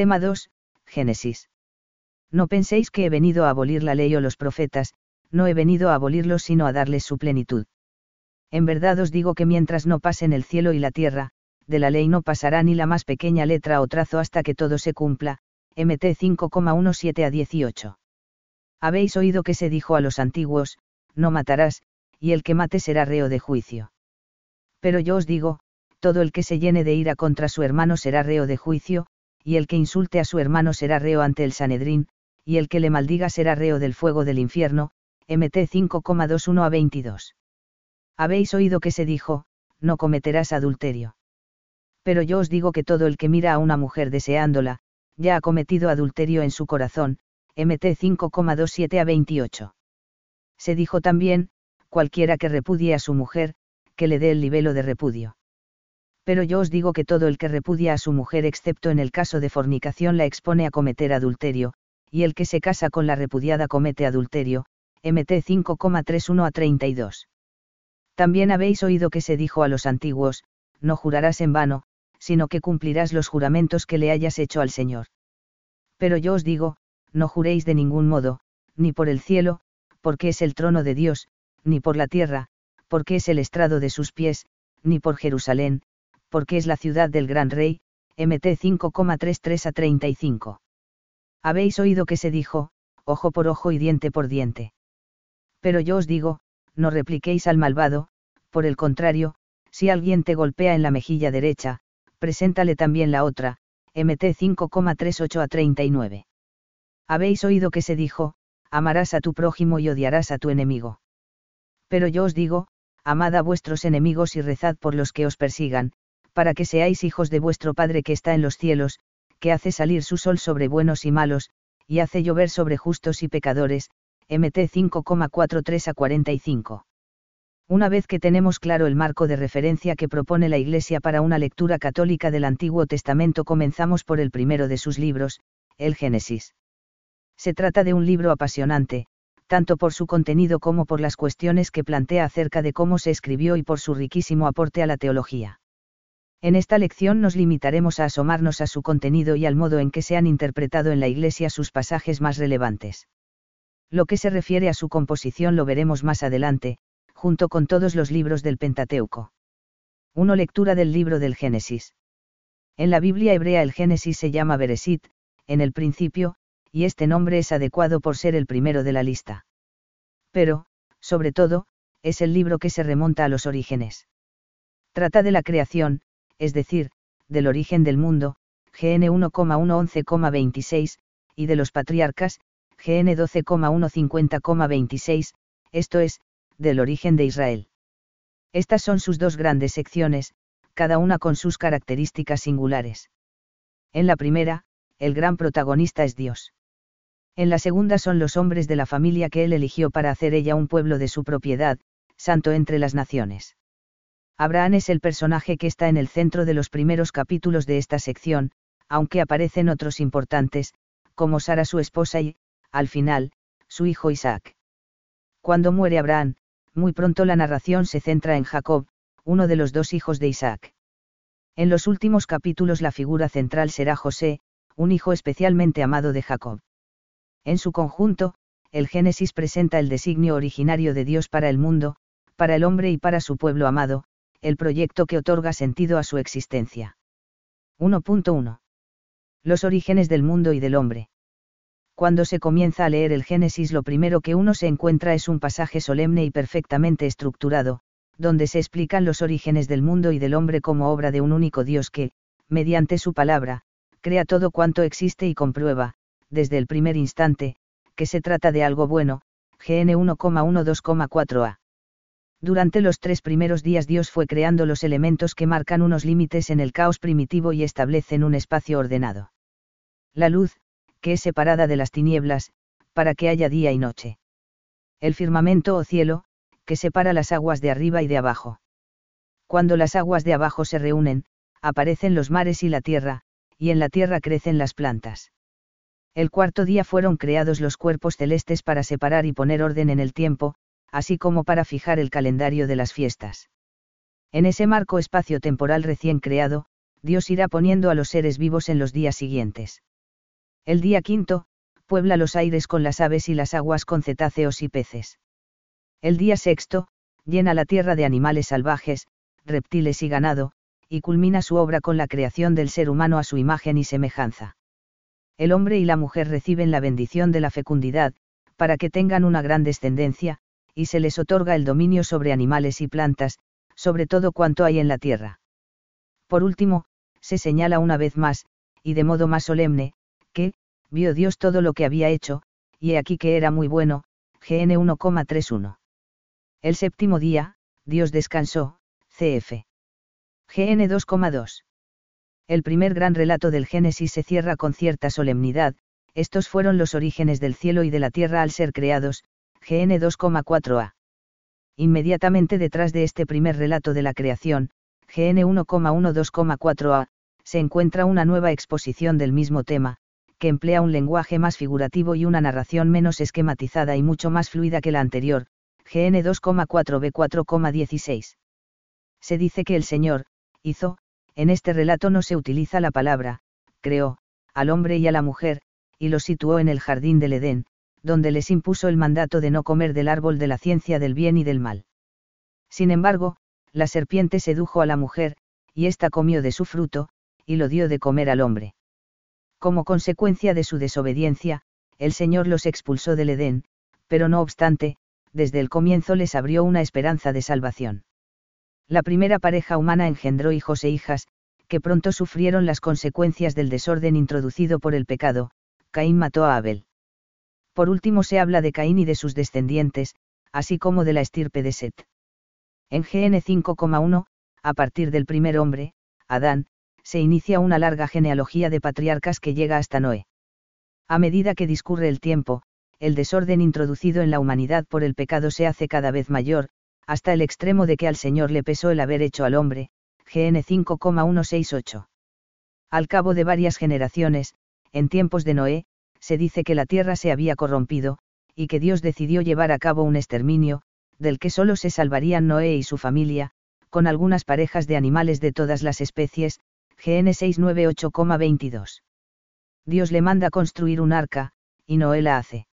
Tema 2, Génesis. No penséis que he venido a abolir la ley o los profetas, no he venido a abolirlos sino a darles su plenitud. En verdad os digo que mientras no pasen el cielo y la tierra, de la ley no pasará ni la más pequeña letra o trazo hasta que todo se cumpla, MT 5,17-18. Habéis oído que se dijo a los antiguos, no matarás, y el que mate será reo de juicio. Pero yo os digo, todo el que se llene de ira contra su hermano será reo de juicio, y el que insulte a su hermano será reo ante el Sanedrín, y el que le maldiga será reo del fuego del infierno, MT 5,21-22. Habéis oído que se dijo, no cometerás adulterio. Pero yo os digo que todo el que mira a una mujer deseándola, ya ha cometido adulterio en su corazón, MT 5,27-28. Se dijo también, cualquiera que repudie a su mujer, que le dé el libelo de repudio. Pero yo os digo que todo el que repudia a su mujer excepto en el caso de fornicación la expone a cometer adulterio, y el que se casa con la repudiada comete adulterio, MT 5,31-32. También habéis oído que se dijo a los antiguos, no jurarás en vano, sino que cumplirás los juramentos que le hayas hecho al Señor. Pero yo os digo, no juréis de ningún modo, ni por el cielo, porque es el trono de Dios, ni por la tierra, porque es el estrado de sus pies, ni por Jerusalén, porque es la ciudad del gran rey, MT 5,33-35. Habéis oído que se dijo, ojo por ojo y diente por diente. Pero yo os digo, no repliquéis al malvado, por el contrario, si alguien te golpea en la mejilla derecha, preséntale también la otra, MT 5,38-39. Habéis oído que se dijo, amarás a tu prójimo y odiarás a tu enemigo. Pero yo os digo, amad a vuestros enemigos y rezad por los que os persigan, para que seáis hijos de vuestro Padre que está en los cielos, que hace salir su sol sobre buenos y malos, y hace llover sobre justos y pecadores, MT 5,43-45. Una vez que tenemos claro el marco de referencia que propone la Iglesia para una lectura católica del Antiguo Testamento, comenzamos por el primero de sus libros, el Génesis. Se trata de un libro apasionante, tanto por su contenido como por las cuestiones que plantea acerca de cómo se escribió y por su riquísimo aporte a la teología. En esta lección nos limitaremos a asomarnos a su contenido y al modo en que se han interpretado en la Iglesia sus pasajes más relevantes. Lo que se refiere a su composición lo veremos más adelante, junto con todos los libros del Pentateuco. 1. Lectura del libro del Génesis. En la Biblia hebrea el Génesis se llama Bereshit, en el principio, y este nombre es adecuado por ser el primero de la lista. Pero, sobre todo, es el libro que se remonta a los orígenes. Trata de la creación, es decir, del origen del mundo, GN 1,111,26, y de los patriarcas, GN 12,150,26, esto es, del origen de Israel. Estas son sus dos grandes secciones, cada una con sus características singulares. En la primera, el gran protagonista es Dios. En la segunda son los hombres de la familia que él eligió para hacer ella un pueblo de su propiedad, santo entre las naciones. Abraham es el personaje que está en el centro de los primeros capítulos de esta sección, aunque aparecen otros importantes, como Sara su esposa y, al final, su hijo Isaac. Cuando muere Abraham, muy pronto la narración se centra en Jacob, uno de los dos hijos de Isaac. En los últimos capítulos la figura central será José, un hijo especialmente amado de Jacob. En su conjunto, el Génesis presenta el designio originario de Dios para el mundo, para el hombre y para su pueblo amado, el proyecto que otorga sentido a su existencia. 1.1. Los orígenes del mundo y del hombre. Cuando se comienza a leer el Génesis, lo primero que uno se encuentra es un pasaje solemne y perfectamente estructurado, donde se explican los orígenes del mundo y del hombre como obra de un único Dios que, mediante su palabra, crea todo cuanto existe y comprueba, desde el primer instante, que se trata de algo bueno, GN 1,12,4a. Durante los 3 primeros días Dios fue creando los elementos que marcan unos límites en el caos primitivo y establecen un espacio ordenado. La luz, que es separada de las tinieblas, para que haya día y noche. El firmamento o cielo, que separa las aguas de arriba y de abajo. Cuando las aguas de abajo se reúnen, aparecen los mares y la tierra, y en la tierra crecen las plantas. El 4º día fueron creados los cuerpos celestes para separar y poner orden en el tiempo, así como para fijar el calendario de las fiestas. En ese marco espacio-temporal recién creado, Dios irá poniendo a los seres vivos en los días siguientes. El día quinto, puebla los aires con las aves y las aguas con cetáceos y peces. El día sexto, llena la tierra de animales salvajes, reptiles y ganado, y culmina su obra con la creación del ser humano a su imagen y semejanza. El hombre y la mujer reciben la bendición de la fecundidad, para que tengan una gran descendencia, y se les otorga el dominio sobre animales y plantas, sobre todo cuanto hay en la tierra. Por último, se señala una vez más, y de modo más solemne, que vio Dios todo lo que había hecho, y he aquí que era muy bueno. GN 1,31. El séptimo día, Dios descansó, cf. GN 2,2. El primer gran relato del Génesis se cierra con cierta solemnidad: estos fueron los orígenes del cielo y de la tierra al ser creados, GN 2,4a. Inmediatamente detrás de este primer relato de la creación, GN 1,12,4a, se encuentra una nueva exposición del mismo tema, que emplea un lenguaje más figurativo y una narración menos esquematizada y mucho más fluida que la anterior, GN 2,4b4,16. Se dice que el Señor hizo. En este relato no se utiliza la palabra creó al hombre y a la mujer, y los situó en el jardín del Edén, donde les impuso el mandato de no comer del árbol de la ciencia del bien y del mal. Sin embargo, la serpiente sedujo a la mujer, y ésta comió de su fruto, y lo dio de comer al hombre. Como consecuencia de su desobediencia, el Señor los expulsó del Edén, pero no obstante, desde el comienzo les abrió una esperanza de salvación. La primera pareja humana engendró hijos e hijas, que pronto sufrieron las consecuencias del desorden introducido por el pecado. Caín mató a Abel. Por último se habla de Caín y de sus descendientes, así como de la estirpe de Set. En GN 5,1, a partir del primer hombre, Adán, se inicia una larga genealogía de patriarcas que llega hasta Noé. A medida que discurre el tiempo, el desorden introducido en la humanidad por el pecado se hace cada vez mayor, hasta el extremo de que al Señor le pesó el haber hecho al hombre, GN 5,168. Al cabo de varias generaciones, en tiempos de Noé, se dice que la tierra se había corrompido, y que Dios decidió llevar a cabo un exterminio, del que solo se salvarían Noé y su familia, con algunas parejas de animales de todas las especies, GN 698,22. Dios le manda construir un arca, y Noé la hace.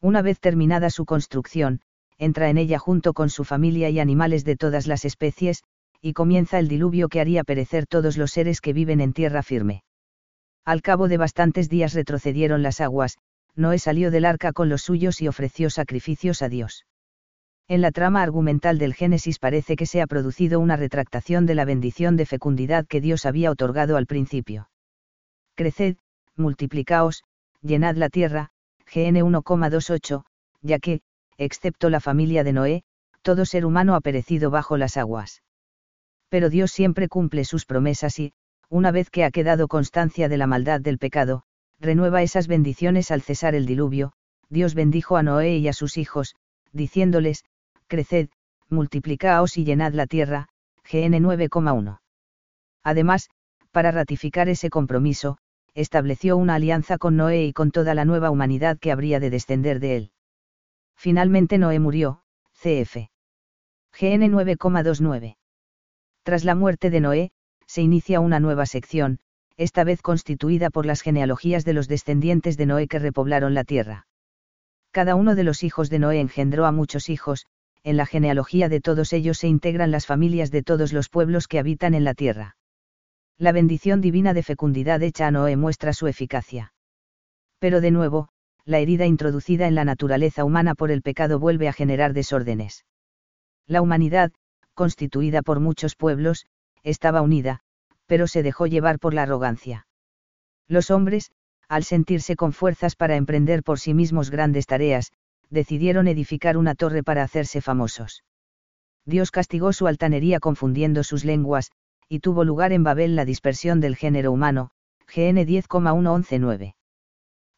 Una vez terminada su construcción, entra en ella junto con su familia y animales de todas las especies, y comienza el diluvio que haría perecer todos los seres que viven en tierra firme. Al cabo de bastantes días retrocedieron las aguas, Noé salió del arca con los suyos y ofreció sacrificios a Dios. En la trama argumental del Génesis parece que se ha producido una retractación de la bendición de fecundidad que Dios había otorgado al principio. Creced, multiplicaos, llenad la tierra, GN 1,28, ya que, excepto la familia de Noé, todo ser humano ha perecido bajo las aguas. Pero Dios siempre cumple sus promesas y, una vez que ha quedado constancia de la maldad del pecado, renueva esas bendiciones al cesar el diluvio. Dios bendijo a Noé y a sus hijos, diciéndoles: creced, multiplicaos y llenad la tierra, GN 9,1. Además, para ratificar ese compromiso, estableció una alianza con Noé y con toda la nueva humanidad que habría de descender de él. Finalmente Noé murió, cf. GN 9,29. Tras la muerte de Noé, se inicia una nueva sección, esta vez constituida por las genealogías de los descendientes de Noé que repoblaron la tierra. Cada uno de los hijos de Noé engendró a muchos hijos, en la genealogía de todos ellos se integran las familias de todos los pueblos que habitan en la tierra. La bendición divina de fecundidad hecha a Noé muestra su eficacia. Pero de nuevo, la herida introducida en la naturaleza humana por el pecado vuelve a generar desórdenes. La humanidad, constituida por muchos pueblos, estaba unida, pero se dejó llevar por la arrogancia. Los hombres, al sentirse con fuerzas para emprender por sí mismos grandes tareas, decidieron edificar una torre para hacerse famosos. Dios castigó su altanería confundiendo sus lenguas, y tuvo lugar en Babel la dispersión del género humano, GN 10,1119.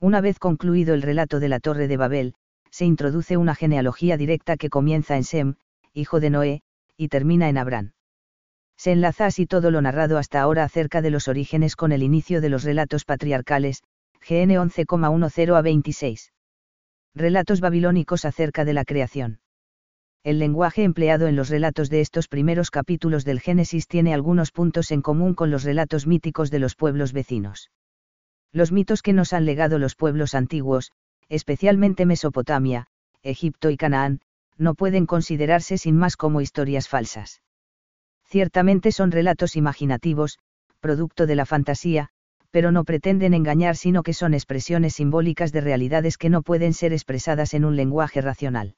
Una vez concluido el relato de la Torre de Babel, se introduce una genealogía directa que comienza en Sem, hijo de Noé, y termina en Abram. Se enlaza así todo lo narrado hasta ahora acerca de los orígenes con el inicio de los relatos patriarcales, GN 11,10 a 26. Relatos babilónicos acerca de la creación. El lenguaje empleado en los relatos de estos primeros capítulos del Génesis tiene algunos puntos en común con los relatos míticos de los pueblos vecinos. Los mitos que nos han legado los pueblos antiguos, especialmente Mesopotamia, Egipto y Canaán, no pueden considerarse sin más como historias falsas. Ciertamente son relatos imaginativos, producto de la fantasía, pero no pretenden engañar, sino que son expresiones simbólicas de realidades que no pueden ser expresadas en un lenguaje racional.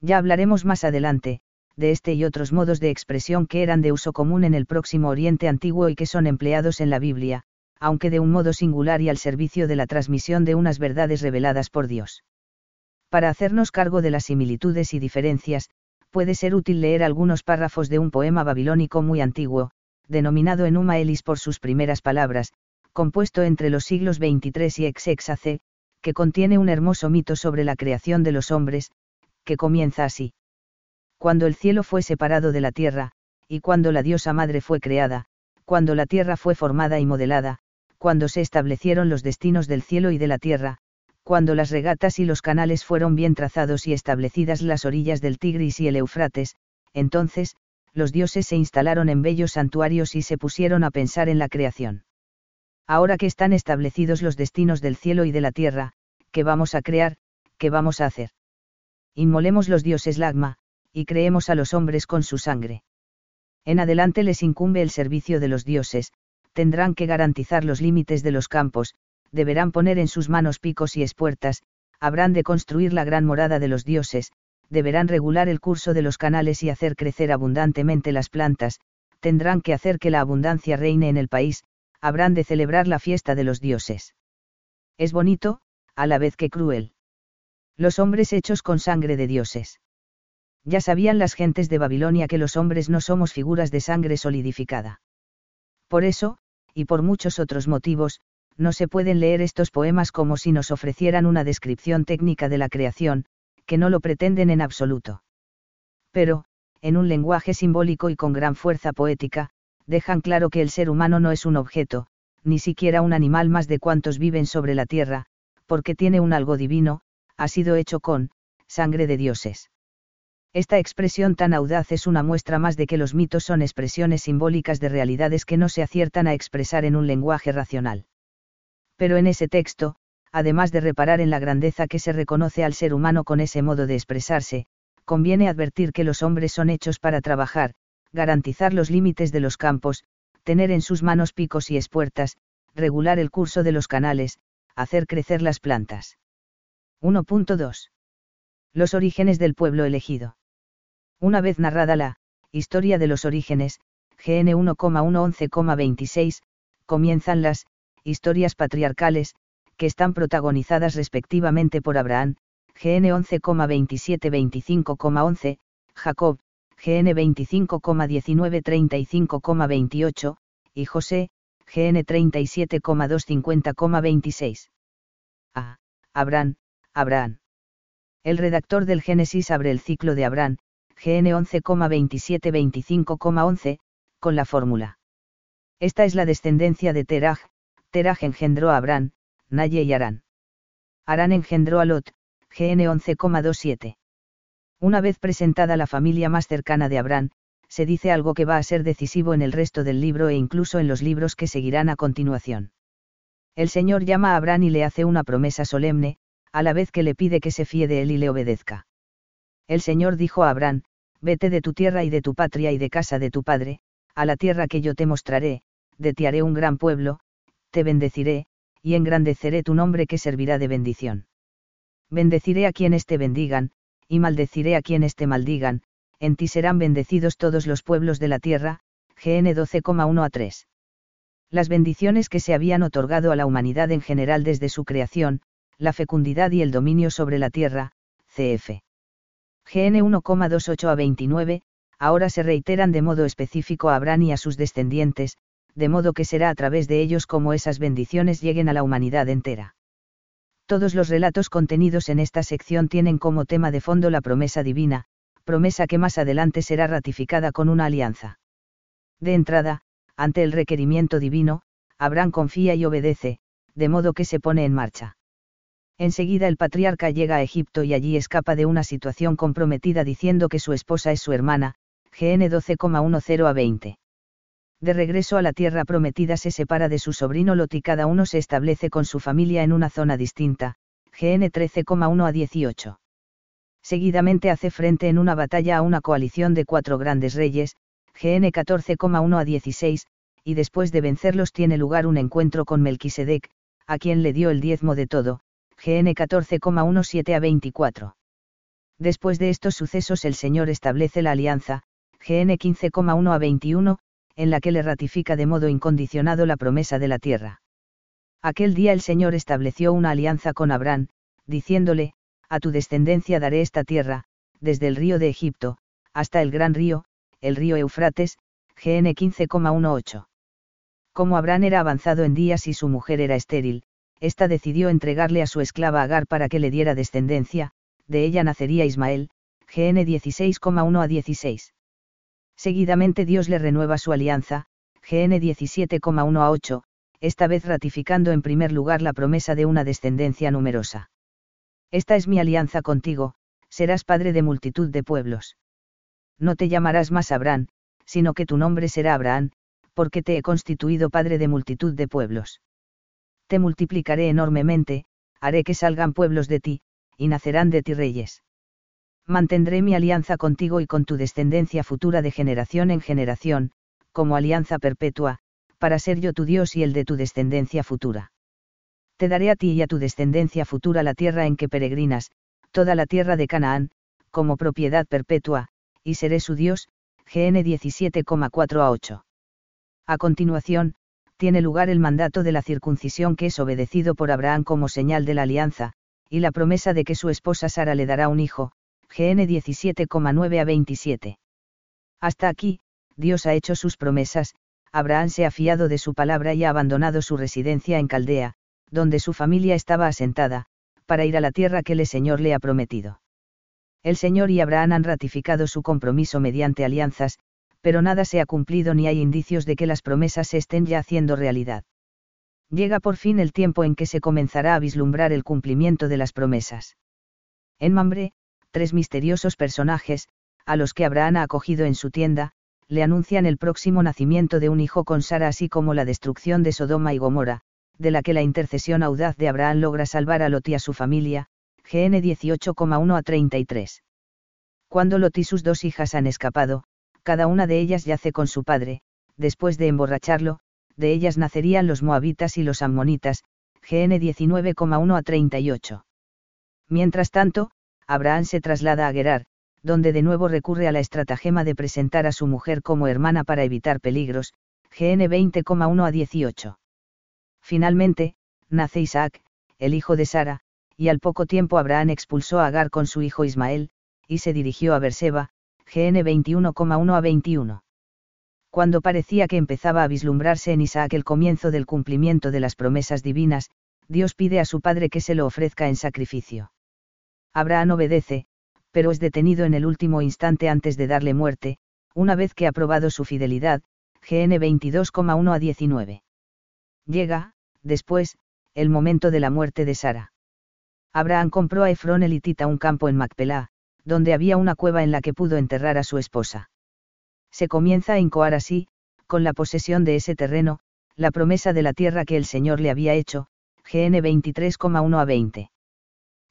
Ya hablaremos más adelante de este y otros modos de expresión que eran de uso común en el Próximo Oriente Antiguo y que son empleados en la Biblia, aunque de un modo singular y al servicio de la transmisión de unas verdades reveladas por Dios. Para hacernos cargo de las similitudes y diferencias, puede ser útil leer algunos párrafos de un poema babilónico muy antiguo, denominado Enuma Elis por sus primeras palabras, compuesto entre los siglos 23 y XXAC, que contiene un hermoso mito sobre la creación de los hombres, que comienza así. Cuando el cielo fue separado de la tierra, y cuando la diosa madre fue creada, cuando la tierra fue formada y modelada, cuando se establecieron los destinos del cielo y de la tierra, cuando las regatas y los canales fueron bien trazados y establecidas las orillas del Tigris y el Eufrates, entonces, los dioses se instalaron en bellos santuarios y se pusieron a pensar en la creación. Ahora que están establecidos los destinos del cielo y de la tierra, ¿qué vamos a crear? ¿Qué vamos a hacer? Inmolemos los dioses Lagma, y creemos a los hombres con su sangre. En adelante les incumbe el servicio de los dioses, tendrán que garantizar los límites de los campos, deberán poner en sus manos picos y espuertas, habrán de construir la gran morada de los dioses, deberán regular el curso de los canales y hacer crecer abundantemente las plantas, tendrán que hacer que la abundancia reine en el país, habrán de celebrar la fiesta de los dioses. Es bonito, a la vez que cruel. Los hombres hechos con sangre de dioses. Ya sabían las gentes de Babilonia que los hombres no somos figuras de sangre solidificada. Por eso, y por muchos otros motivos, no se pueden leer estos poemas como si nos ofrecieran una descripción técnica de la creación, que no lo pretenden en absoluto. Pero, en un lenguaje simbólico y con gran fuerza poética, dejan claro que el ser humano no es un objeto, ni siquiera un animal más de cuantos viven sobre la tierra, porque tiene un algo divino, ha sido hecho con sangre de dioses. Esta expresión tan audaz es una muestra más de que los mitos son expresiones simbólicas de realidades que no se aciertan a expresar en un lenguaje racional. Pero en ese texto, además de reparar en la grandeza que se reconoce al ser humano con ese modo de expresarse, conviene advertir que los hombres son hechos para trabajar, garantizar los límites de los campos, tener en sus manos picos y espuertas, regular el curso de los canales, hacer crecer las plantas. 1.2. Los orígenes del pueblo elegido. Una vez narrada la historia de los orígenes, GN 1.1.11.26, comienzan las historias patriarcales, que están protagonizadas respectivamente por Abraham, GN 11.27.25.11, Jacob, GN 25.19.35.28, y José, GN 37.250.26. A. Abraham. El redactor del Génesis abre el ciclo de Abraham, GN 11.27.25.11, con la fórmula. Esta es la descendencia de Teraj. Teraj engendró a Abraham, Naye y Arán. Arán engendró a Lot, GN 11.27. Una vez presentada la familia más cercana de Abraham, se dice algo que va a ser decisivo en el resto del libro e incluso en los libros que seguirán a continuación. El Señor llama a Abraham y le hace una promesa solemne, a la vez que le pide que se fíe de él y le obedezca. El Señor dijo a Abraham: vete de tu tierra y de tu patria y de casa de tu padre, a la tierra que yo te mostraré, de ti haré un gran pueblo, te bendeciré, y engrandeceré tu nombre que servirá de bendición. Bendeciré a quienes te bendigan, y maldeciré a quienes te maldigan, en ti serán bendecidos todos los pueblos de la tierra, GN 12.1-3. Las bendiciones que se habían otorgado a la humanidad en general desde su creación, la fecundidad y el dominio sobre la tierra, cf. GN 1.28-29, ahora se reiteran de modo específico a Abraham y a sus descendientes, de modo que será a través de ellos como esas bendiciones lleguen a la humanidad entera. Todos los relatos contenidos en esta sección tienen como tema de fondo la promesa divina, promesa que más adelante será ratificada con una alianza. De entrada, ante el requerimiento divino, Abraham confía y obedece, de modo que se pone en marcha. Enseguida el patriarca llega a Egipto y allí escapa de una situación comprometida diciendo que su esposa es su hermana, GN 12.10-20. de regreso a la tierra prometida se separa de su sobrino Lot y cada uno se establece con su familia en una zona distinta, GN 13,1 a 18. Seguidamente hace frente en una batalla a una coalición de 4 grandes reyes, GN 14,1 a 16, y después de vencerlos tiene lugar un encuentro con Melquisedec, a quien le dio el diezmo de todo, GN 14,17 a 24. Después de estos sucesos el Señor establece la alianza, GN 15,1 a 21, en la que le ratifica de modo incondicionado la promesa de la tierra. Aquel día el Señor estableció una alianza con Abraham, diciéndole, a tu descendencia daré esta tierra, desde el río de Egipto, hasta el gran río, el río Eufrates, GN 15,18. Como Abraham era avanzado en días y su mujer era estéril, ésta decidió entregarle a su esclava Agar para que le diera descendencia, de ella nacería Ismael, GN 16,1 a 16. Seguidamente Dios le renueva su alianza, GN 17,1 a 8, esta vez ratificando en primer lugar la promesa de una descendencia numerosa. Esta es mi alianza contigo, serás padre de multitud de pueblos. No te llamarás más Abraham, sino que tu nombre será Abraham, porque te he constituido padre de multitud de pueblos. Te multiplicaré enormemente, haré que salgan pueblos de ti, y nacerán de ti reyes. Mantendré mi alianza contigo y con tu descendencia futura de generación en generación, como alianza perpetua, para ser yo tu Dios y el de tu descendencia futura. Te daré a ti y a tu descendencia futura la tierra en que peregrinas, toda la tierra de Canaán, como propiedad perpetua, y seré su Dios, GN 17,4 a 8. A continuación, tiene lugar el mandato de la circuncisión que es obedecido por Abraham como señal de la alianza, y la promesa de que su esposa Sara le dará un hijo, GN 17,9 a 27. Hasta aquí, Dios ha hecho sus promesas, Abraham se ha fiado de su palabra y ha abandonado su residencia en Caldea, donde su familia estaba asentada, para ir a la tierra que el Señor le ha prometido. El Señor y Abraham han ratificado su compromiso mediante alianzas, pero nada se ha cumplido ni hay indicios de que las promesas se estén ya haciendo realidad. Llega por fin el tiempo en que se comenzará a vislumbrar el cumplimiento de las promesas. En Mamre, 3 misteriosos personajes, a los que Abraham ha acogido en su tienda, le anuncian el próximo nacimiento de un hijo con Sara así como la destrucción de Sodoma y Gomorra, de la que la intercesión audaz de Abraham logra salvar a Lot y a su familia, GN 18,1 a 33. Cuando Lot y sus 2 hijas han escapado, cada una de ellas yace con su padre, después de emborracharlo, de ellas nacerían los moabitas y los ammonitas, GN 19,1 a 38. Mientras tanto, Abraham se traslada a Gerar, donde de nuevo recurre a la estratagema de presentar a su mujer como hermana para evitar peligros, GN 20,1 a 18. Finalmente, nace Isaac, el hijo de Sara, y al poco tiempo Abraham expulsó a Agar con su hijo Ismael, y se dirigió a Berseba, GN 21,1 a 21. Cuando parecía que empezaba a vislumbrarse en Isaac el comienzo del cumplimiento de las promesas divinas, Dios pide a su padre que se lo ofrezca en sacrificio. Abraham obedece, pero es detenido en el último instante antes de darle muerte, una vez que ha probado su fidelidad, GN 22,1 a 19. Llega, después, el momento de la muerte de Sara. Abraham compró a Efrón el hitita un campo en Macpelá, donde había una cueva en la que pudo enterrar a su esposa. Se comienza a incoar así, con la posesión de ese terreno, la promesa de la tierra que el Señor le había hecho, GN 23,1 a 20.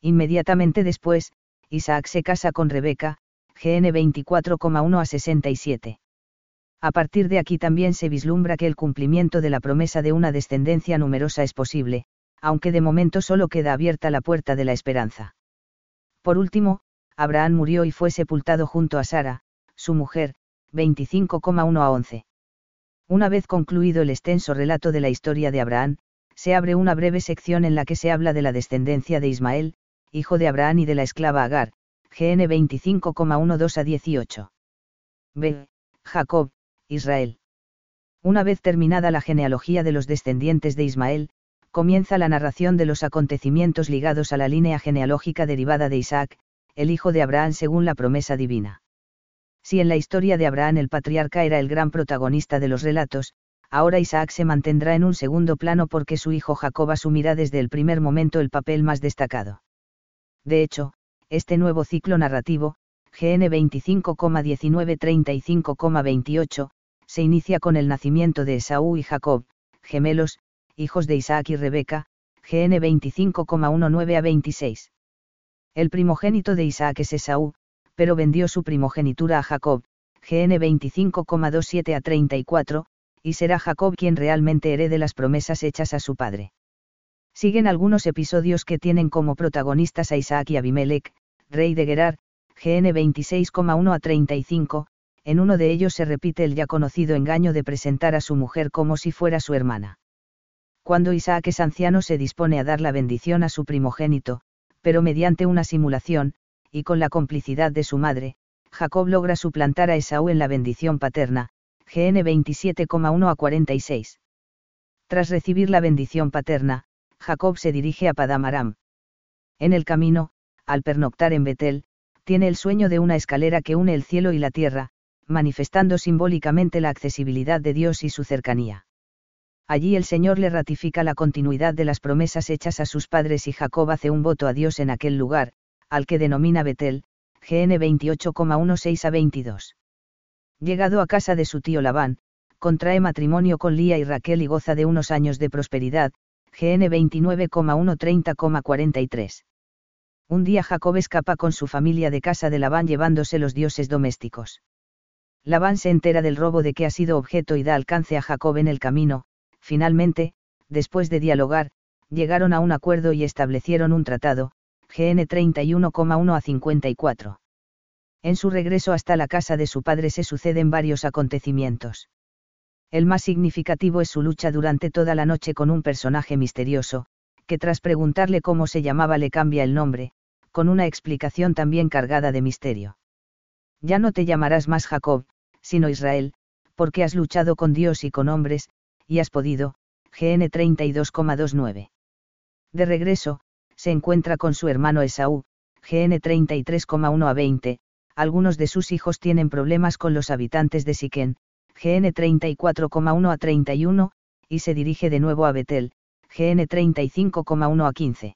Inmediatamente después, Isaac se casa con Rebeca, GN 24,1 a 67. A partir de aquí también se vislumbra que el cumplimiento de la promesa de una descendencia numerosa es posible, aunque de momento solo queda abierta la puerta de la esperanza. Por último, Abraham murió y fue sepultado junto a Sara, su mujer, 25,1 a 11. Una vez concluido el extenso relato de la historia de Abraham, se abre una breve sección en la que se habla de la descendencia de Ismael, hijo de Abraham y de la esclava Agar, GN 25,12 a 18. B. Jacob, Israel. Una vez terminada la genealogía de los descendientes de Ismael, comienza la narración de los acontecimientos ligados a la línea genealógica derivada de Isaac, el hijo de Abraham según la promesa divina. Si en la historia de Abraham el patriarca era el gran protagonista de los relatos, ahora Isaac se mantendrá en un segundo plano porque su hijo Jacob asumirá desde el primer momento el papel más destacado. De hecho, este nuevo ciclo narrativo, GN 25,19-35,28, se inicia con el nacimiento de Esaú y Jacob, gemelos, hijos de Isaac y Rebeca, GN 25,19 a 26. El primogénito de Isaac es Esaú, pero vendió su primogenitura a Jacob, GN 25,27 a 34, y será Jacob quien realmente herede las promesas hechas a su padre. Siguen algunos episodios que tienen como protagonistas a Isaac y Abimelech, rey de Gerar, GN 26,1 a 35, en uno de ellos se repite el ya conocido engaño de presentar a su mujer como si fuera su hermana. Cuando Isaac es anciano se dispone a dar la bendición a su primogénito, pero mediante una simulación, y con la complicidad de su madre, Jacob logra suplantar a Esaú en la bendición paterna, GN 27,1 a 46. Tras recibir la bendición paterna, Jacob se dirige a Padam Aram. En el camino, al pernoctar en Betel, tiene el sueño de una escalera que une el cielo y la tierra, manifestando simbólicamente la accesibilidad de Dios y su cercanía. Allí el Señor le ratifica la continuidad de las promesas hechas a sus padres y Jacob hace un voto a Dios en aquel lugar, al que denomina Betel, GN 28,16 a 22. Llegado a casa de su tío Labán, contrae matrimonio con Lía y Raquel y goza de unos años de prosperidad, GN 29,130,43. Un día Jacob escapa con su familia de casa de Labán llevándose los dioses domésticos. Labán se entera del robo de que ha sido objeto y da alcance a Jacob en el camino. Finalmente, después de dialogar, llegaron a un acuerdo y establecieron un tratado, GN 31,1 a 54. En su regreso hasta la casa de su padre se suceden varios acontecimientos. El más significativo es su lucha durante toda la noche con un personaje misterioso, que tras preguntarle cómo se llamaba le cambia el nombre, con una explicación también cargada de misterio. Ya no te llamarás más Jacob, sino Israel, porque has luchado con Dios y con hombres, y has podido, GN 32,29. De regreso, se encuentra con su hermano Esaú, GN 33,1 a 20, algunos de sus hijos tienen problemas con los habitantes de Siquén, GN 34,1 a 31, y se dirige de nuevo a Betel, GN 35,1 a 15.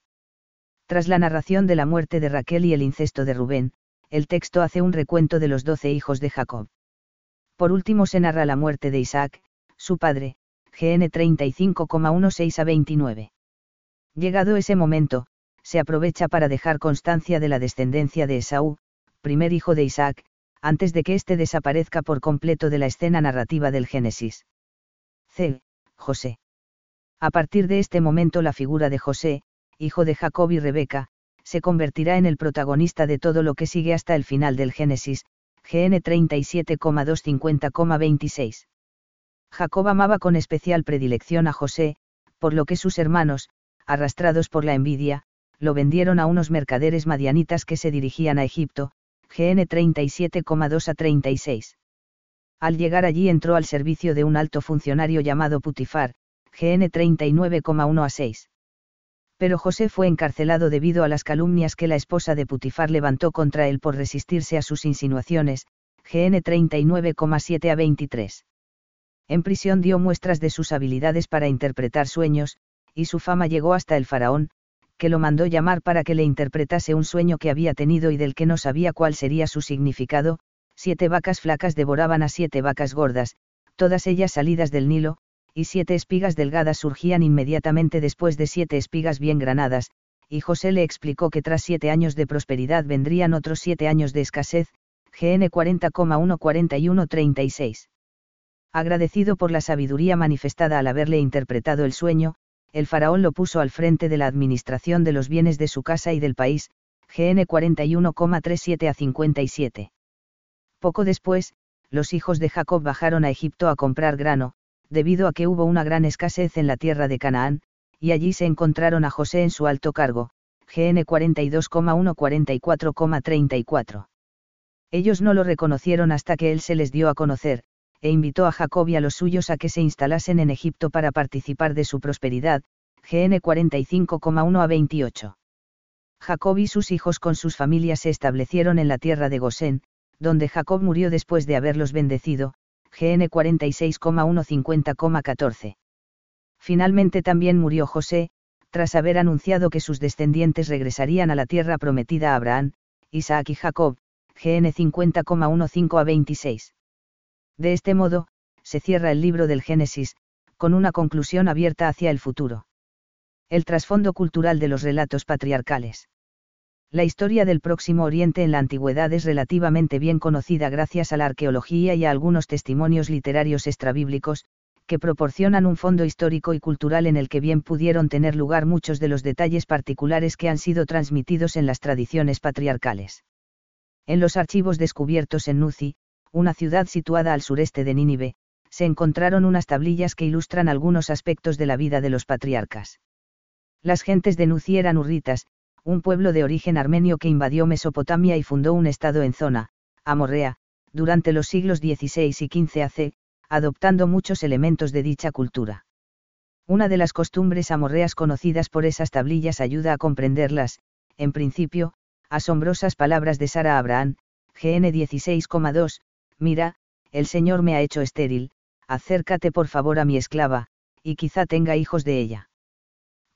Tras la narración de la muerte de Raquel y el incesto de Rubén, el texto hace un recuento de los 12 hijos de Jacob. Por último se narra la muerte de Isaac, su padre, GN 35,16 a 29. Llegado ese momento, se aprovecha para dejar constancia de la descendencia de Esaú, primer hijo de Isaac, antes de que éste desaparezca por completo de la escena narrativa del Génesis. C. José. A partir de este momento la figura de José, hijo de Jacob y Rebeca, se convertirá en el protagonista de todo lo que sigue hasta el final del Génesis, GN 37,250,26. Jacob amaba con especial predilección a José, por lo que sus hermanos, arrastrados por la envidia, lo vendieron a unos mercaderes madianitas que se dirigían a Egipto, GN 37,2 a 36. Al llegar allí entró al servicio de un alto funcionario llamado Putifar, GN 39,1 a 6. Pero José fue encarcelado debido a las calumnias que la esposa de Putifar levantó contra él por resistirse a sus insinuaciones, GN 39,7 a 23. En prisión dio muestras de sus habilidades para interpretar sueños, y su fama llegó hasta el faraón, que lo mandó llamar para que le interpretase un sueño que había tenido y del que no sabía cuál sería su significado. 7 vacas flacas devoraban a 7 vacas gordas, todas ellas salidas del Nilo, y 7 espigas delgadas surgían inmediatamente después de 7 espigas bien granadas, y José le explicó que tras 7 años de prosperidad vendrían otros 7 años de escasez, GN 40,141-36. Agradecido por la sabiduría manifestada al haberle interpretado el sueño, el faraón lo puso al frente de la administración de los bienes de su casa y del país, GN 41,37 a 57. Poco después, los hijos de Jacob bajaron a Egipto a comprar grano, debido a que hubo una gran escasez en la tierra de Canaán, y allí se encontraron a José en su alto cargo, GN 42,1-44,34. Ellos no lo reconocieron hasta que él se les dio a conocer, e invitó a Jacob y a los suyos a que se instalasen en Egipto para participar de su prosperidad, GN 45,1 a 28. Jacob y sus hijos con sus familias se establecieron en la tierra de Gosén, donde Jacob murió después de haberlos bendecido, GN 46,150,14. Finalmente también murió José, tras haber anunciado que sus descendientes regresarían a la tierra prometida a Abraham, Isaac y Jacob, GN 50,15 a 26. De este modo, se cierra el libro del Génesis, con una conclusión abierta hacia el futuro. El trasfondo cultural de los relatos patriarcales. La historia del Próximo Oriente en la antigüedad es relativamente bien conocida gracias a la arqueología y a algunos testimonios literarios extrabíblicos, que proporcionan un fondo histórico y cultural en el que bien pudieron tener lugar muchos de los detalles particulares que han sido transmitidos en las tradiciones patriarcales. En los archivos descubiertos en Nuzi, una ciudad situada al sureste de Nínive, se encontraron unas tablillas que ilustran algunos aspectos de la vida de los patriarcas. Las gentes de Nuzi eran hurritas, un pueblo de origen armenio que invadió Mesopotamia y fundó un estado en zona, amorrea, durante los siglos XVI y XV AC, adoptando muchos elementos de dicha cultura. Una de las costumbres amorreas conocidas por esas tablillas ayuda a comprenderlas, en principio, asombrosas palabras de Sara a Abraham, GN 16,2, mira, el Señor me ha hecho estéril, acércate por favor a mi esclava, y quizá tenga hijos de ella.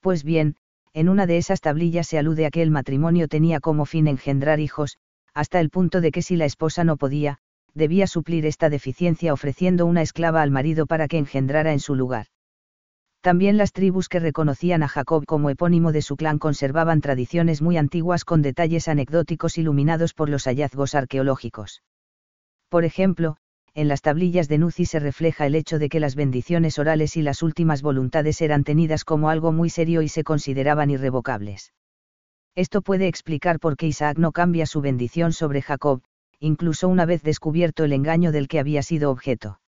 Pues bien, en una de esas tablillas se alude a que el matrimonio tenía como fin engendrar hijos, hasta el punto de que si la esposa no podía, debía suplir esta deficiencia ofreciendo una esclava al marido para que engendrara en su lugar. También las tribus que reconocían a Jacob como epónimo de su clan conservaban tradiciones muy antiguas con detalles anecdóticos iluminados por los hallazgos arqueológicos. Por ejemplo, en las tablillas de Nuzi se refleja el hecho de que las bendiciones orales y las últimas voluntades eran tenidas como algo muy serio y se consideraban irrevocables. Esto puede explicar por qué Isaac no cambia su bendición sobre Jacob, incluso una vez descubierto el engaño del que había sido objeto.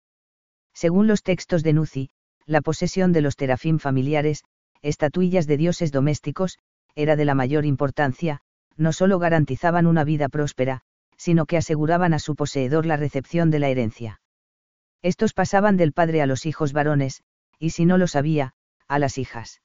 Según los textos de Nuzi, la posesión de los terafim familiares, estatuillas de dioses domésticos, era de la mayor importancia, no solo garantizaban una vida próspera, sino que aseguraban a su poseedor la recepción de la herencia. Estos pasaban del padre a los hijos varones, y si no lo sabía, a las hijas.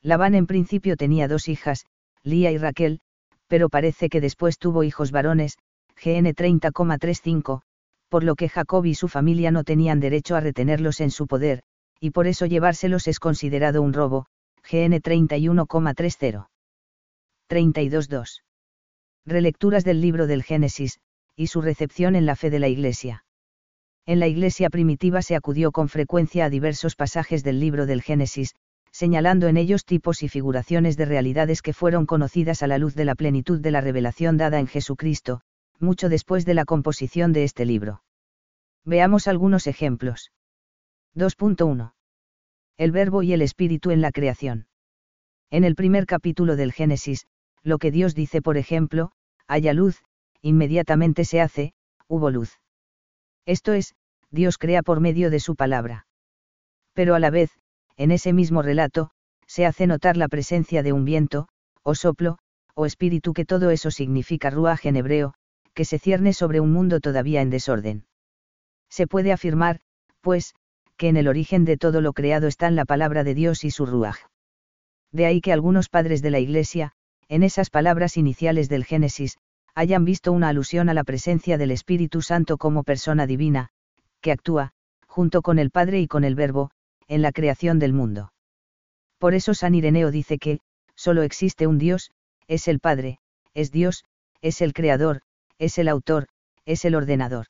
Labán en principio tenía dos hijas, Lía y Raquel, pero parece que después tuvo hijos varones, GN 30,35, por lo que Jacob y su familia no tenían derecho a retenerlos en su poder, y por eso llevárselos es considerado un robo, GN 31,30. 32.2. Relecturas del libro del Génesis, y su recepción en la fe de la Iglesia. En la Iglesia primitiva se acudió con frecuencia a diversos pasajes del libro del Génesis, señalando en ellos tipos y figuraciones de realidades que fueron conocidas a la luz de la plenitud de la revelación dada en Jesucristo, mucho después de la composición de este libro. Veamos algunos ejemplos. 2.1. El Verbo y el Espíritu en la creación. En el primer capítulo del Génesis, lo que Dios dice por ejemplo, haya luz, inmediatamente se hace, hubo luz. Esto es, Dios crea por medio de su palabra. Pero a la vez, en ese mismo relato, se hace notar la presencia de un viento, o soplo, o espíritu que todo eso significa ruaj en hebreo, que se cierne sobre un mundo todavía en desorden. Se puede afirmar, pues, que en el origen de todo lo creado están la palabra de Dios y su ruaj. De ahí que algunos padres de la Iglesia, en esas palabras iniciales del Génesis, hayan visto una alusión a la presencia del Espíritu Santo como persona divina, que actúa, junto con el Padre y con el Verbo, en la creación del mundo. Por eso San Ireneo dice que, solo existe un Dios, es el Padre, es Dios, es el Creador, es el autor, es el ordenador.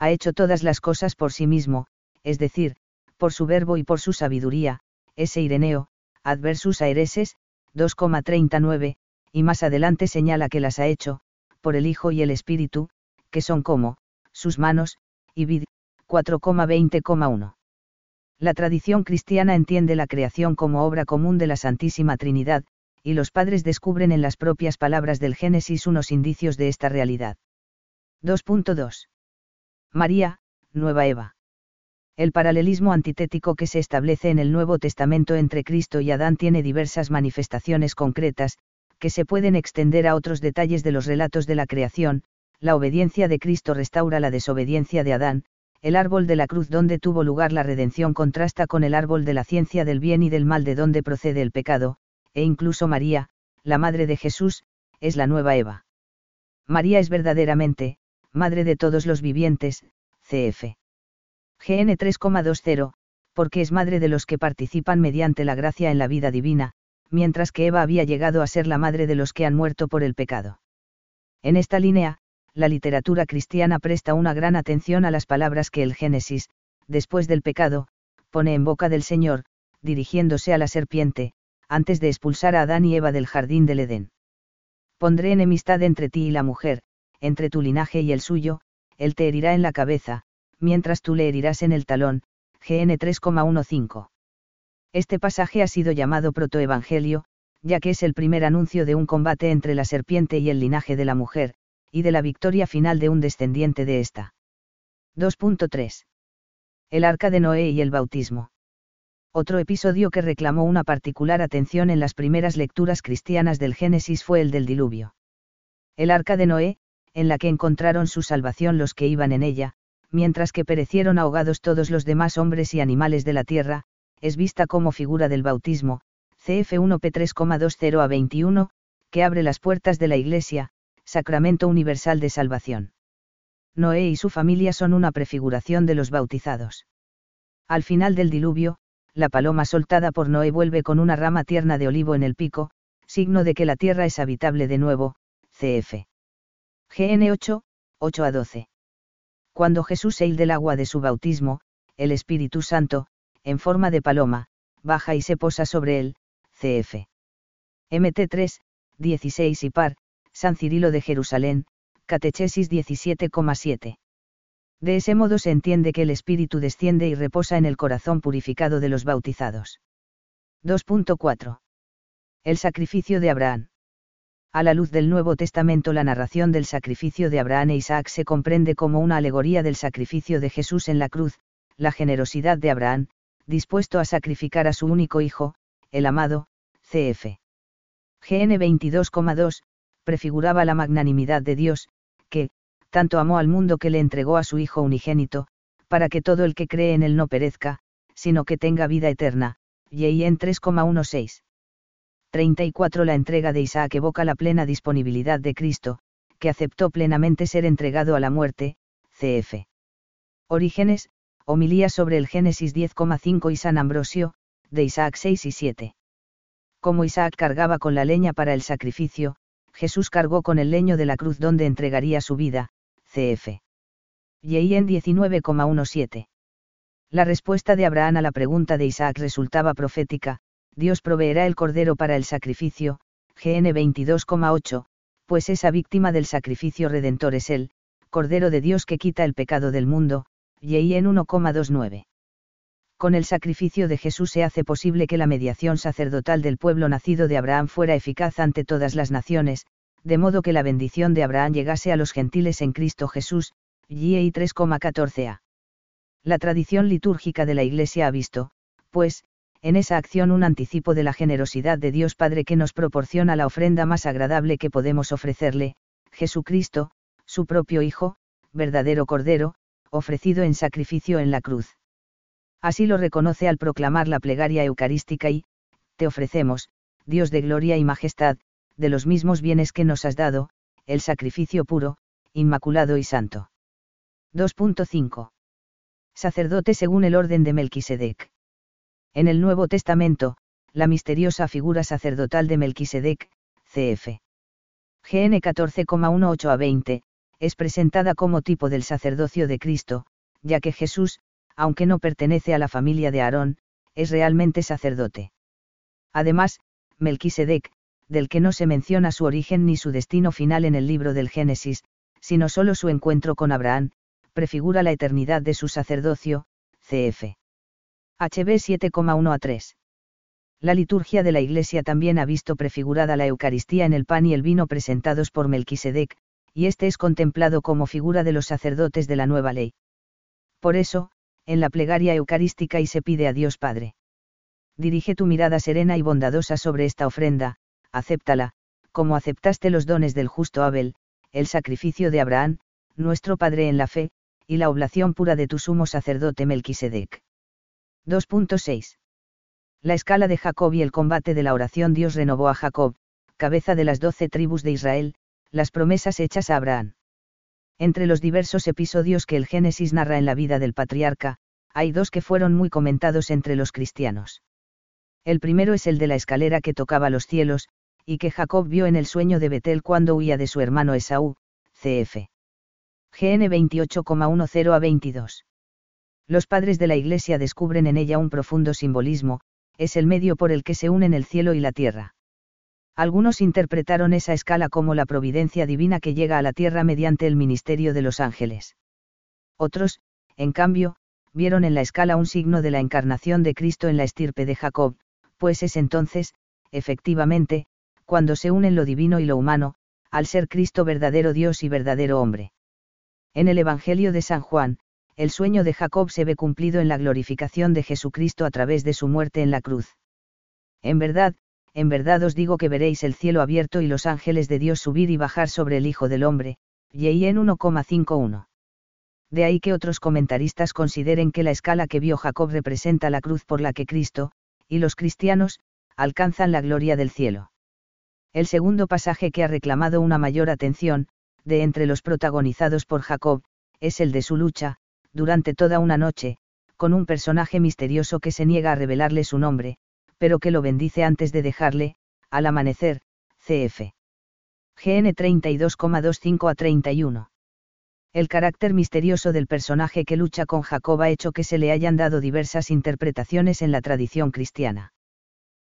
Ha hecho todas las cosas por sí mismo, es decir, por su verbo y por su sabiduría, ese Ireneo, ad versus Aereses, 2,39, y más adelante señala que las ha hecho, por el Hijo y el Espíritu, que son como, sus manos, y vid, 4,20,1. La tradición cristiana entiende la creación como obra común de la Santísima Trinidad, y los padres descubren en las propias palabras del Génesis unos indicios de esta realidad. 2.2. María, nueva Eva. El paralelismo antitético que se establece en el Nuevo Testamento entre Cristo y Adán tiene diversas manifestaciones concretas, que se pueden extender a otros detalles de los relatos de la creación. La obediencia de Cristo restaura la desobediencia de Adán, el árbol de la cruz donde tuvo lugar la redención contrasta con el árbol de la ciencia del bien y del mal de donde procede el pecado, e incluso María, la madre de Jesús, es la nueva Eva. María es verdaderamente, madre de todos los vivientes, cf. GN 3,20, porque es madre de los que participan mediante la gracia en la vida divina, mientras que Eva había llegado a ser la madre de los que han muerto por el pecado. En esta línea, la literatura cristiana presta una gran atención a las palabras que el Génesis, después del pecado, pone en boca del Señor, dirigiéndose a la serpiente, antes de expulsar a Adán y Eva del jardín del Edén. Pondré enemistad entre ti y la mujer, entre tu linaje y el suyo, él te herirá en la cabeza, mientras tú le herirás en el talón, GN 3,15. Este pasaje ha sido llamado protoevangelio, ya que es el primer anuncio de un combate entre la serpiente y el linaje de la mujer, y de la victoria final de un descendiente de ésta. 2.3. El arca de Noé y el bautismo. Otro episodio que reclamó una particular atención en las primeras lecturas cristianas del Génesis fue el del diluvio. El arca de Noé, en la que encontraron su salvación los que iban en ella, mientras que perecieron ahogados todos los demás hombres y animales de la tierra, es vista como figura del bautismo, CF 1P 3,20 a 21, que abre las puertas de la Iglesia, sacramento universal de salvación. Noé y su familia son una prefiguración de los bautizados. Al final del diluvio, la paloma soltada por Noé vuelve con una rama tierna de olivo en el pico, signo de que la tierra es habitable de nuevo, CF. GN 8, 8 a 12. Cuando Jesús eil del agua de su bautismo, el Espíritu Santo, en forma de paloma, baja y se posa sobre él, CF. MT 3, 16 y par, San Cirilo de Jerusalén, Catechesis 17,7. De ese modo se entiende que el Espíritu desciende y reposa en el corazón purificado de los bautizados. 2.4. El sacrificio de Abraham. A la luz del Nuevo Testamento, la narración del sacrificio de Abraham e Isaac se comprende como una alegoría del sacrificio de Jesús en la cruz, la generosidad de Abraham, dispuesto a sacrificar a su único hijo, el amado, CF. GN 22,2, prefiguraba la magnanimidad de Dios, que tanto amó al mundo que le entregó a su Hijo unigénito, para que todo el que cree en él no perezca, sino que tenga vida eterna, en 3,16. 34. La entrega de Isaac evoca la plena disponibilidad de Cristo, que aceptó plenamente ser entregado a la muerte, CF. Orígenes, homilía sobre el Génesis 10,5 y San Ambrosio, de Isaac 6 y 7. Como Isaac cargaba con la leña para el sacrificio, Jesús cargó con el leño de la cruz donde entregaría su vida, CF. En 19,17. La respuesta de Abraham a la pregunta de Isaac resultaba profética: Dios proveerá el cordero para el sacrificio, GN 22,8, pues esa víctima del sacrificio redentor es él, cordero de Dios que quita el pecado del mundo, GN 1,29. Con el sacrificio de Jesús se hace posible que la mediación sacerdotal del pueblo nacido de Abraham fuera eficaz ante todas las naciones, de modo que la bendición de Abraham llegase a los gentiles en Cristo Jesús, GI 3,14a. La tradición litúrgica de la Iglesia ha visto, pues, en esa acción un anticipo de la generosidad de Dios Padre que nos proporciona la ofrenda más agradable que podemos ofrecerle, Jesucristo, su propio Hijo, verdadero Cordero, ofrecido en sacrificio en la cruz. Así lo reconoce al proclamar la plegaria eucarística y: te ofrecemos, Dios de gloria y majestad, de los mismos bienes que nos has dado, el sacrificio puro, inmaculado y santo. 2.5. Sacerdote según el orden de Melquisedec. En el Nuevo Testamento, la misteriosa figura sacerdotal de Melquisedec, CF. GN 14,18 a 20, es presentada como tipo del sacerdocio de Cristo, ya que Jesús, aunque no pertenece a la familia de Aarón, es realmente sacerdote. Además, Melquisedec, del que no se menciona su origen ni su destino final en el libro del Génesis, sino solo su encuentro con Abraham, prefigura la eternidad de su sacerdocio, CF. HB 7,1 a 3. La liturgia de la Iglesia también ha visto prefigurada la Eucaristía en el pan y el vino presentados por Melquisedec, y este es contemplado como figura de los sacerdotes de la nueva ley. Por eso, en la plegaria eucarística y se pide a Dios Padre: dirige tu mirada serena y bondadosa sobre esta ofrenda, acéptala, como aceptaste los dones del justo Abel, el sacrificio de Abraham, nuestro Padre en la fe, y la oblación pura de tu sumo sacerdote Melquisedec. 2.6. La escala de Jacob y el combate de la oración. Dios renovó a Jacob, cabeza de las 12 tribus de Israel, las promesas hechas a Abraham. Entre los diversos episodios que el Génesis narra en la vida del patriarca, hay dos que fueron muy comentados entre los cristianos. El primero es el de la escalera que tocaba los cielos, y que Jacob vio en el sueño de Betel cuando huía de su hermano Esaú, CF. GN 28,10 a 22. Los padres de la Iglesia descubren en ella un profundo simbolismo, es el medio por el que se unen el cielo y la tierra. Algunos interpretaron esa escala como la providencia divina que llega a la tierra mediante el ministerio de los ángeles. Otros, en cambio, vieron en la escala un signo de la encarnación de Cristo en la estirpe de Jacob, pues es entonces, efectivamente, cuando se unen lo divino y lo humano, al ser Cristo verdadero Dios y verdadero hombre. En el Evangelio de San Juan, el sueño de Jacob se ve cumplido en la glorificación de Jesucristo a través de su muerte en la cruz. En verdad os digo que veréis el cielo abierto y los ángeles de Dios subir y bajar sobre el Hijo del Hombre, Gen 1,51. De ahí que otros comentaristas consideren que la escala que vio Jacob representa la cruz por la que Cristo, y los cristianos, alcanzan la gloria del cielo. El segundo pasaje que ha reclamado una mayor atención, de entre los protagonizados por Jacob, es el de su lucha, durante toda una noche, con un personaje misterioso que se niega a revelarle su nombre, pero que lo bendice antes de dejarle, al amanecer, cf. Gen 32,25 a 31. El carácter misterioso del personaje que lucha con Jacob ha hecho que se le hayan dado diversas interpretaciones en la tradición cristiana.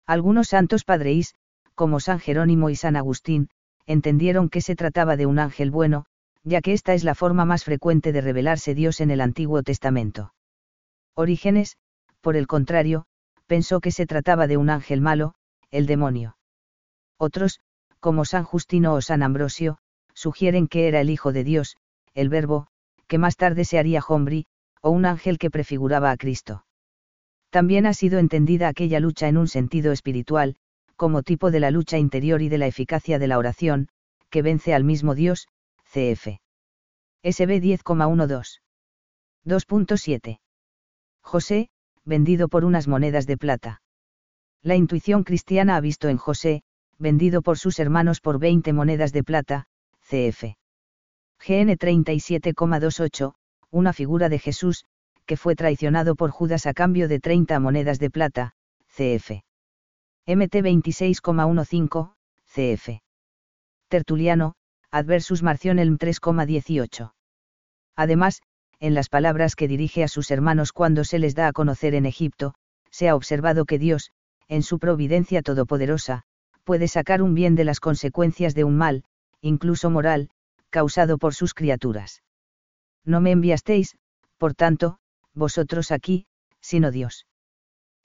Algunos santos padres, como San Jerónimo y San Agustín, entendieron que se trataba de un ángel bueno, ya que esta es la forma más frecuente de revelarse Dios en el Antiguo Testamento. Orígenes, por el contrario, pensó que se trataba de un ángel malo, el demonio. Otros, como San Justino o San Ambrosio, sugieren que era el Hijo de Dios, el Verbo, que más tarde se haría hombre, o un ángel que prefiguraba a Cristo. También ha sido entendida aquella lucha en un sentido espiritual, como tipo de la lucha interior y de la eficacia de la oración, que vence al mismo Dios, cf. SB 10,12. 2.7. José, vendido por unas monedas de plata. La intuición cristiana ha visto en José, vendido por sus hermanos por 20 monedas de plata, cf. Gen 37,28, una figura de Jesús, que fue traicionado por Judas a cambio de 30 monedas de plata, cf. MT 26,15, cf. Tertuliano, Adversus Marcionelm 3,18. Además, en las palabras que dirige a sus hermanos cuando se les da a conocer en Egipto, se ha observado que Dios, en su providencia todopoderosa, puede sacar un bien de las consecuencias de un mal, incluso moral, causado por sus criaturas. No me enviasteis, por tanto, vosotros aquí, sino Dios.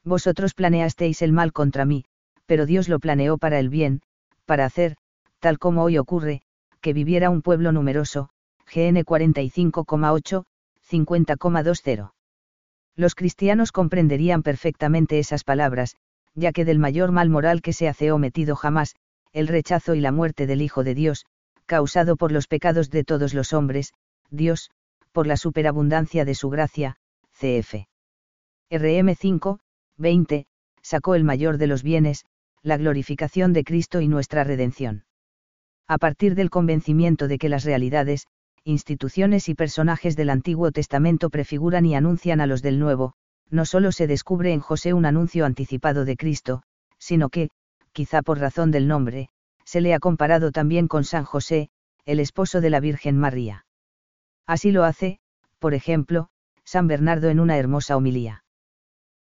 Vosotros planeasteis el mal contra mí, pero Dios lo planeó para el bien, para hacer, tal como hoy ocurre, que viviera un pueblo numeroso, Gen 45,8, 50,20. Los cristianos comprenderían perfectamente esas palabras, ya que del mayor mal moral que se hace omitido jamás, el rechazo y la muerte del Hijo de Dios, causado por los pecados de todos los hombres, Dios, por la superabundancia de su gracia, cf. RM 5, 20, sacó el mayor de los bienes, la glorificación de Cristo y nuestra redención. A partir del convencimiento de que las realidades, instituciones y personajes del Antiguo Testamento prefiguran y anuncian a los del Nuevo, no solo se descubre en José un anuncio anticipado de Cristo, sino que, quizá por razón del nombre, se le ha comparado también con San José, el esposo de la Virgen María. Así lo hace, por ejemplo, San Bernardo en una hermosa homilía.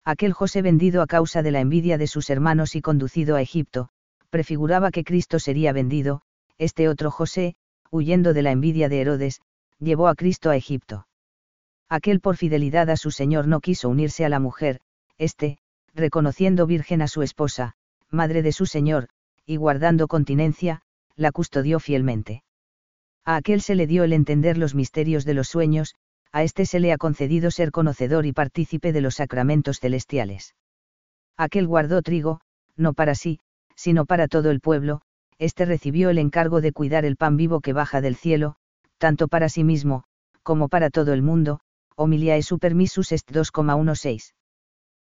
Aquel José vendido a causa de la envidia de sus hermanos y conducido a Egipto, prefiguraba que Cristo sería vendido. Este otro José, huyendo de la envidia de Herodes, llevó a Cristo a Egipto. Aquel por fidelidad a su Señor no quiso unirse a la mujer, este, reconociendo virgen a su esposa, madre de su Señor, y guardando continencia, la custodió fielmente. A aquel se le dio el entender los misterios de los sueños, a este se le ha concedido ser conocedor y partícipe de los sacramentos celestiales. Aquel guardó trigo, no para sí, sino para todo el pueblo, este recibió el encargo de cuidar el pan vivo que baja del cielo, tanto para sí mismo, como para todo el mundo, Homiliae Super Missus Est 2,16.